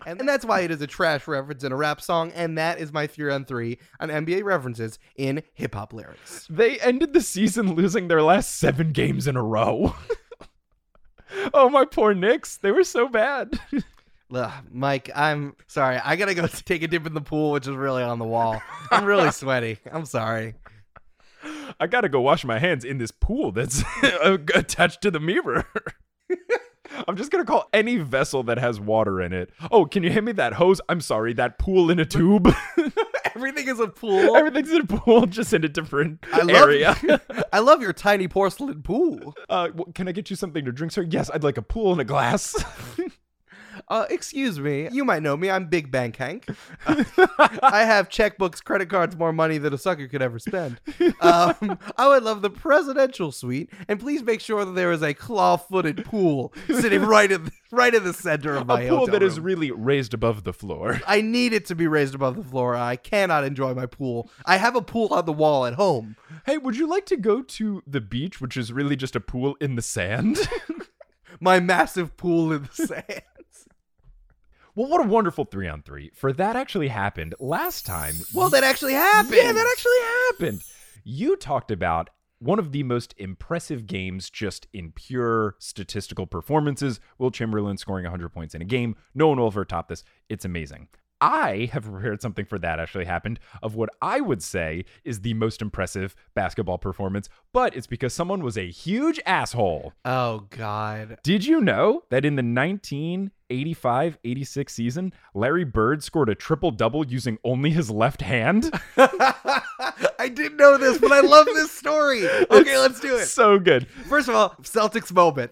And that's why it is a trash reference in a rap song, and that is my three on three on N B A references in hip-hop lyrics. They ended the season losing their last seven games in a row. Oh, my poor Knicks. They were so bad. Ugh, Mike, I'm sorry. I got to go take a dip in the pool, which is really on the wall. I'm really sweaty. I'm sorry. I got to go wash my hands in this pool that's attached to the mirror. I'm just going to call any vessel that has water in it. Oh, can you hand me that hose? I'm sorry, that pool in a tube. Everything is a pool. Everything's in a pool, just in a different I love, area. I love your tiny porcelain pool. Uh, well, can I get you something to drink, sir? Yes, I'd like a pool and a glass. Uh, excuse me. You might know me. I'm Big Bank Hank. Uh, I have checkbooks, credit cards, more money than a sucker could ever spend. Um, I would love the presidential suite, and please make sure that there is a claw-footed pool sitting right in the, right in the center of my hotel room. A pool that is really raised above the floor. I need it to be raised above the floor. I cannot enjoy my pool. I have a pool on the wall at home. Hey, would you like to go to the beach, which is really just a pool in the sand? My massive pool in the sand. Well, what a wonderful three on three. For that actually happened last time. Well, that actually happened. Yeah, that actually happened. You talked about one of the most impressive games just in pure statistical performances. Will Chamberlain scoring one hundred points in a game. No one will ever top this. It's amazing. I have prepared something for that actually happened of what I would say is the most impressive basketball performance, but it's because someone was a huge asshole. Oh, God. Did you know that in the nineteen eighty-five eighty-six season, Larry Bird scored a triple-double using only his left hand? I didn't know this, but I love this story. Okay, it's let's do it. So good. First of all, Celtics moment.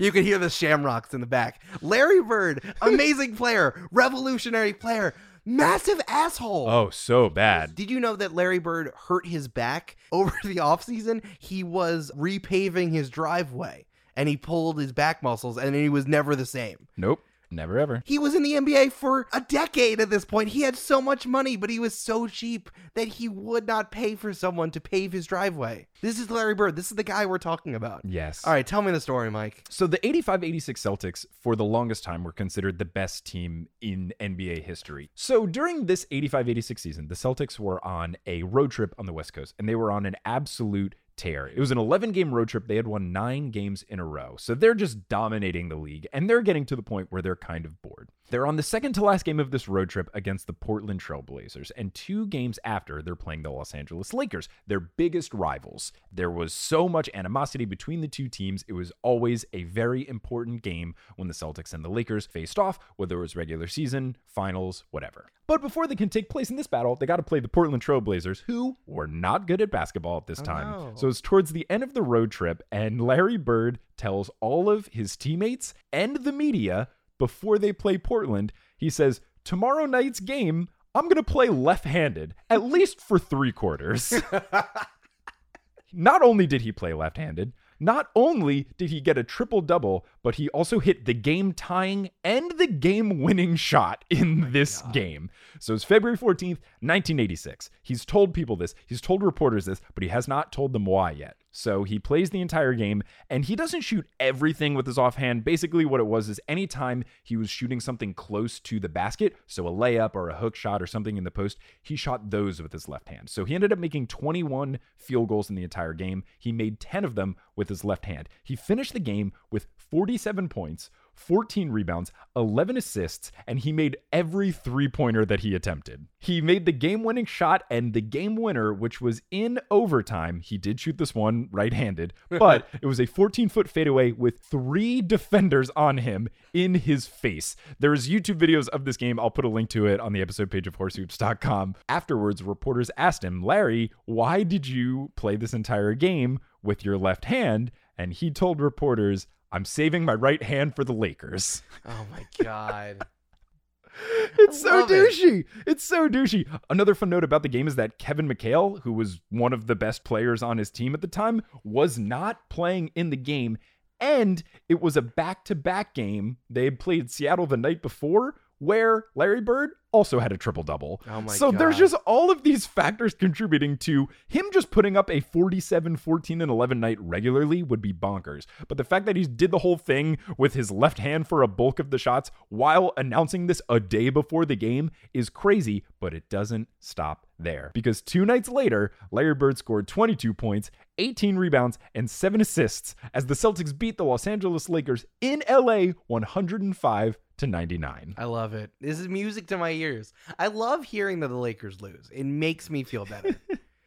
You can hear the shamrocks in the back. Larry Bird, amazing player, revolutionary player, massive asshole. Oh, so bad. Did you know that Larry Bird hurt his back over the offseason? He was repaving his driveway and he pulled his back muscles and he was never the same. Nope. Never ever. He was in the N B A for a decade at this point. He had so much money, but he was so cheap that he would not pay for someone to pave his driveway. This is Larry Bird. This is the guy we're talking about. Yes. All right, tell me the story, Mike. So the eighty-five eighty-six Celtics, for the longest time, were considered the best team in N B A history. So during this eighty-five eighty-six season, the Celtics were on a road trip on the West Coast, and they were on an absolute tear. It was an eleven game road trip. They had won nine games in a row. So they're just dominating the league, and they're getting to the point where they're kind of bored. They're on the second to last game of this road trip against the Portland Trail Blazers, and two games after, they're playing the Los Angeles Lakers, their biggest rivals. There was so much animosity between the two teams. It was always a very important game when the Celtics and the Lakers faced off, whether it was regular season, finals, whatever. But before they can take place in this battle, they got to play the Portland Trail Blazers, who were not good at basketball at this oh, time. No. So it's towards the end of the road trip, and Larry Bird tells all of his teammates and the media before they play Portland, he says, tomorrow night's game, I'm going to play left-handed, at least for three quarters. Not only did he play left-handed, not only did he get a triple-double, but he also hit the game-tying and the game-winning shot in oh this God. game. So it's February fourteenth, nineteen eighty-six. He's told people this. He's told reporters this, but he has not told them why yet. So he plays the entire game, and he doesn't shoot everything with his offhand. Basically, what it was is anytime he was shooting something close to the basket, so a layup or a hook shot or something in the post, he shot those with his left hand. So he ended up making twenty-one field goals in the entire game. He made ten of them with his left hand. He finished the game with forty-seven points, fourteen rebounds, eleven assists, and he made every three-pointer that he attempted. He made the game-winning shot and the game winner, which was in overtime. He did shoot this one right-handed, but it was a fourteen-foot fadeaway with three defenders on him in his face. There's YouTube videos of this game. I'll put a link to it on the episode page of horse hoops dot com. Afterwards, reporters asked him, Larry, why did you play this entire game with your left hand? And he told reporters, I'm saving my right hand for the Lakers. Oh, my God. It's so douchey. It. It's so douchey. Another fun note about the game is that Kevin McHale, who was one of the best players on his team at the time, was not playing in the game. And it was a back-to-back game. They had played Seattle the night before, where Larry Bird also had a triple-double. Oh my so God. There's just all of these factors contributing to him just putting up a forty-seven, fourteen, and eleven night regularly would be bonkers. But the fact that he did the whole thing with his left hand for a bulk of the shots while announcing this a day before the game is crazy, but it doesn't stop there. Because two nights later, Larry Bird scored twenty-two points, eighteen rebounds, and seven assists as the Celtics beat the Los Angeles Lakers in L A one hundred five to ninety-nine. I love it. This is music to my ears. I love hearing that the Lakers lose. It makes me feel better.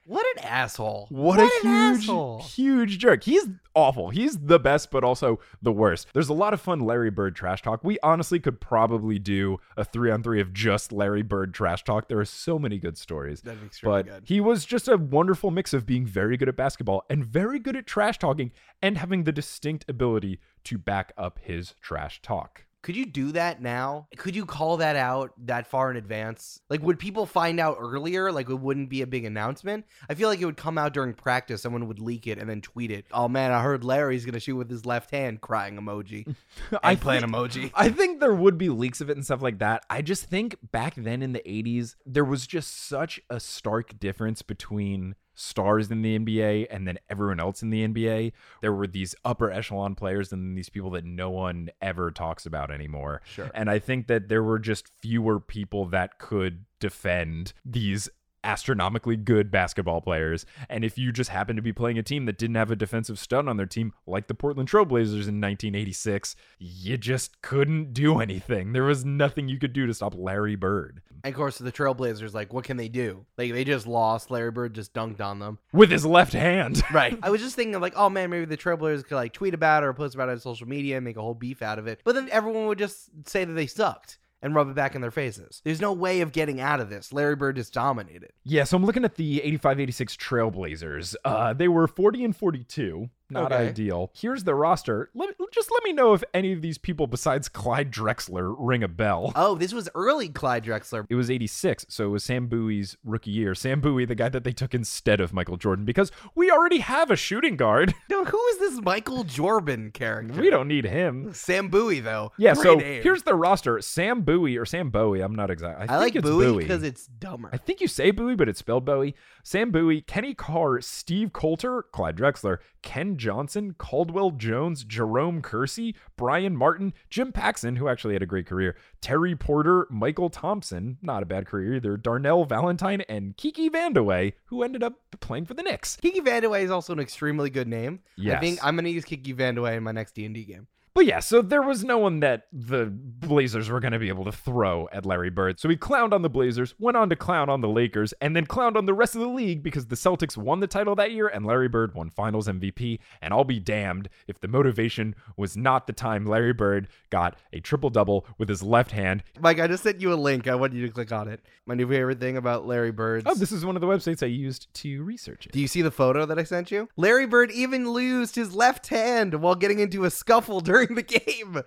What an asshole. What, what a huge, asshole. huge jerk. He's awful. He's the best, but also the worst. There's a lot of fun Larry Bird trash talk. We honestly could probably do a three on three of just Larry Bird trash talk. There are so many good stories. That'd be extremely good. But he was just a wonderful mix of being very good at basketball and very good at trash talking and having the distinct ability to back up his trash talk. Could you do that now? Could you call that out that far in advance? Like, would people find out earlier? Like, it wouldn't be a big announcement? I feel like it would come out during practice. Someone would leak it and then tweet it. Oh, man, I heard Larry's going to shoot with his left hand, crying emoji. I play an emoji. I think there would be leaks of it and stuff like that. I just think back then in the eighties, there was just such a stark difference between stars in the N B A and then everyone else in the N B A. There were these upper echelon players and these people that no one ever talks about anymore. Sure. And I think that there were just fewer people that could defend these astronomically good basketball players. And if you just happen to be playing a team that didn't have a defensive stud on their team, like the Portland Trail Blazers in nineteen eighty-six, you just couldn't do anything. There was nothing you could do to stop Larry Bird. And of course, the Trail Blazers, like, what can they do? Like, they just lost. Larry Bird just dunked on them with his left hand. Right. I was just thinking, like, oh man, maybe the Trail Blazers could like tweet about it or post about it on social media and make a whole beef out of it. But then everyone would just say that they sucked and rub it back in their faces. There's no way of getting out of this. Larry Bird just dominated. Yeah, so I'm looking at the eighty-five eighty-six Trailblazers. Uh, they were forty and forty-two. Not okay. Ideal. Here's the roster. Let, just let me know if any of these people besides Clyde Drexler ring a bell. Oh, this was early Clyde Drexler. It was eighty-six, so it was Sam Bowie's rookie year. Sam Bowie, the guy that they took instead of Michael Jordan, because we already have a shooting guard. No, who is this Michael Jordan character? We don't need him. Sam Bowie, though. Yeah, Great so name. Here's the roster. Sam Bowie, or Sam Bowie, I'm not exact. I, I think like it's Bowie because it's dumber. I think you say Bowie, but it's spelled Bowie. Sam Bowie, Kenny Carr, Steve Coulter, Clyde Drexler, Ken Johnson, Caldwell Jones, Jerome Kersey, Brian Martin, Jim Paxson, who actually had a great career, Terry Porter, Michael Thompson, not a bad career either, Darnell Valentine, and Kiki Vandeweghe, who ended up playing for the Knicks. Kiki Vandeweghe is also an extremely good name. Yes. I think I'm going to use Kiki Vandeweghe in my next D and D game. But yeah, so there was no one that the Blazers were going to be able to throw at Larry Bird. So he clowned on the Blazers, went on to clown on the Lakers, and then clowned on the rest of the league because the Celtics won the title that year and Larry Bird won Finals M V P. And I'll be damned if the motivation was not the time Larry Bird got a triple-double with his left hand. Mike, I just sent you a link. I want you to click on it. My new favorite thing about Larry Bird's... Oh, this is one of the websites I used to research it. Do you see the photo that I sent you? Larry Bird even lost his left hand while getting into a scuffle during... the game.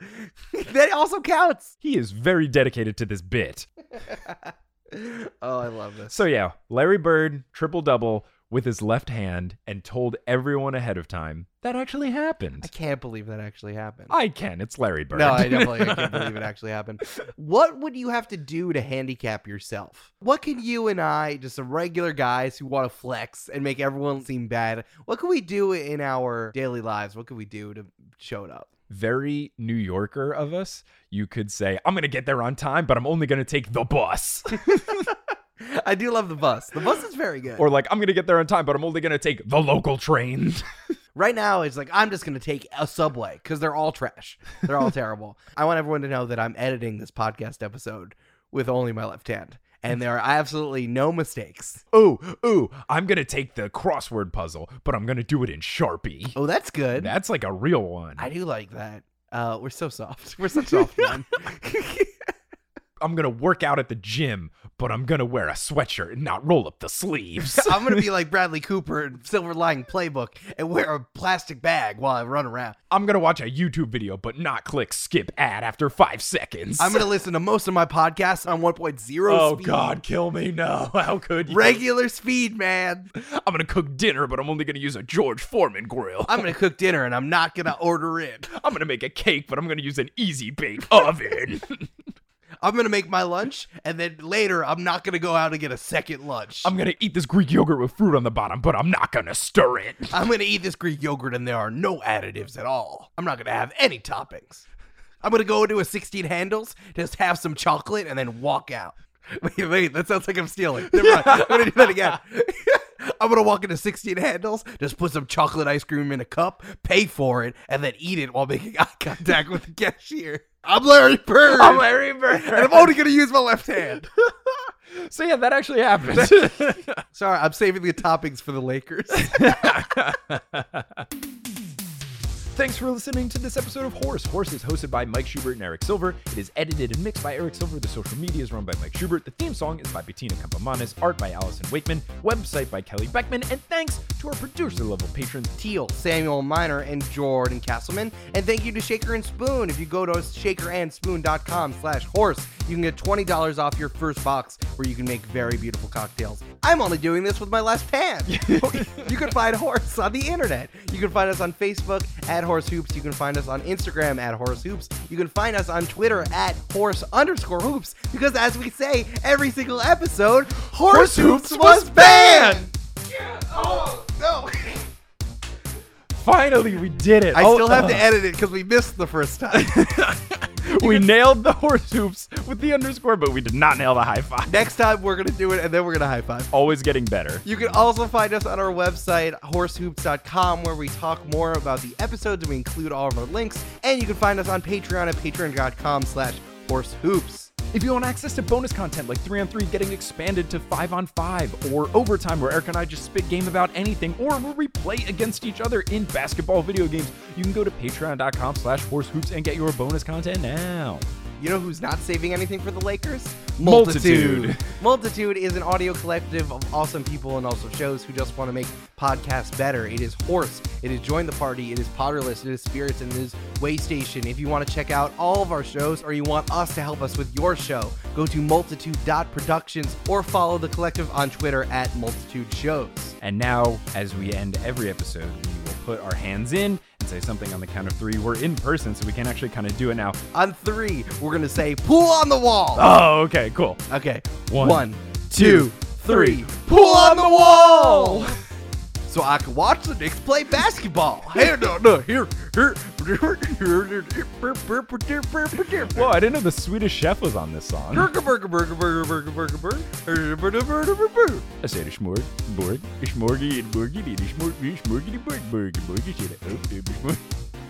That also counts. He is very dedicated to this bit. Oh, I love this. So yeah, Larry Bird triple-double with his left hand and told everyone ahead of time that actually happened. I can't believe that actually happened. I can. It's Larry Bird. No, I definitely I can't believe it actually happened. What would you have to do to handicap yourself? What can you and I, just some regular guys who want to flex and make everyone seem bad, what can we do in our daily lives? What can we do to show it up? Very New Yorker of us, you could say, I'm going to get there on time, but I'm only going to take the bus. I do love the bus. The bus is very good. Or like, I'm going to get there on time, but I'm only going to take the local train. Right now, it's like, I'm just going to take a subway because they're all trash. They're all terrible. I want everyone to know that I'm editing this podcast episode with only my left hand. And there are absolutely no mistakes. Ooh, ooh, I'm going to take the crossword puzzle, but I'm going to do it in Sharpie. Oh, that's good. That's like a real one. I do like that. Uh, we're so soft. We're so soft, man. I'm going to work out at the gym, but I'm going to wear a sweatshirt and not roll up the sleeves. I'm going to be like Bradley Cooper in Silver Lining Playbook and wear a plastic bag while I run around. I'm going to watch a YouTube video, but not click skip ad after five seconds. I'm going to listen to most of my podcasts on one point oh oh, speed. Oh, God, kill me. No, how could you? Regular speed, man. I'm going to cook dinner, but I'm only going to use a George Foreman grill. I'm going to cook dinner, and I'm not going to order it. I'm going to make a cake, but I'm going to use an easy bake oven. I'm going to make my lunch, and then later, I'm not going to go out and get a second lunch. I'm going to eat this Greek yogurt with fruit on the bottom, but I'm not going to stir it. I'm going to eat this Greek yogurt, and there are no additives at all. I'm not going to have any toppings. I'm going to go into a sixteen handles, just have some chocolate, and then walk out. Wait, wait, that sounds like I'm stealing. Never mind. I'm going to do that again. I'm going to walk into sixteen handles, just put some chocolate ice cream in a cup, pay for it, and then eat it while making eye contact with the cashier. I'm Larry Bird. I'm Larry Bird. And I'm only going to use my left hand. So, yeah, that actually happened. Sorry, I'm saving the toppings for the Lakers. Thanks for listening to this episode of Horse. Horse is hosted by Mike Schubert and Eric Silver. It is edited and mixed by Eric Silver. The social media is run by Mike Schubert. The theme song is by Bettina Campomanes. Art by Allison Wakeman. Website by Kelly Beckman. And thanks to our producer-level patrons, Teal, Samuel Miner, and Jordan Castleman. And thank you to Shaker and Spoon. If you go to shakerandspoon.com slash horse, you can get twenty dollars off your first box where you can make very beautiful cocktails. I'm only doing this with my left hand. You can find Horse on the internet. You can find us on Facebook at Horse Hoops. You can find us on Instagram at Horse Hoops. You can find us on Twitter at Horse underscore Hoops, because as we say every single episode, Horse, Horse Hoops, Hoops was banned! Yeah. Oh, no. Finally, we did it. I oh, still have uh. to edit it because we missed the first time. We nailed the horse hoops with the underscore, but we did not nail the high five. Next time, we're going to do it, and then we're going to high five. Always getting better. You can also find us on our website, horse hoops dot com, where we talk more about the episodes, and we include all of our links. And you can find us on Patreon at patreon dot com slash horse hoops. If you want access to bonus content like three on three getting expanded to five on five, or Overtime where Eric and I just spit game about anything, or where we play against each other in basketball video games, you can go to patreon dot com slash horse hoops and get your bonus content now. You know who's not saving anything for the Lakers? Multitude. Multitude. Multitude is an audio collective of awesome people and also shows who just want to make podcasts better. It is Horse. It is Join the Party. It is Potterless. It is Spirits. And it is Waystation. If you want to check out all of our shows or you want us to help us with your show, go to multitude dot productions or follow the collective on Twitter at Multitude Shows. And now, as we end every episode, we will put our hands in and say something on the count of three. We're in person, so we can actually kind of do it now. On three, we're going to say, pool on the wall. Oh, okay, cool. Okay. One, One two, two, three. Pool on the wall. So I can watch the Knicks play basketball. Hey, no, no. Here, here. Whoa, I didn't know the Swedish Chef was on this song. Burger, burger, burger, burger, burger, burger, burger, burger, burger, burger. I said a smorg, borg, a smorgy, and borgy, and a smorgy, smorgy, borg, borgy, shit, I hope, smorgy.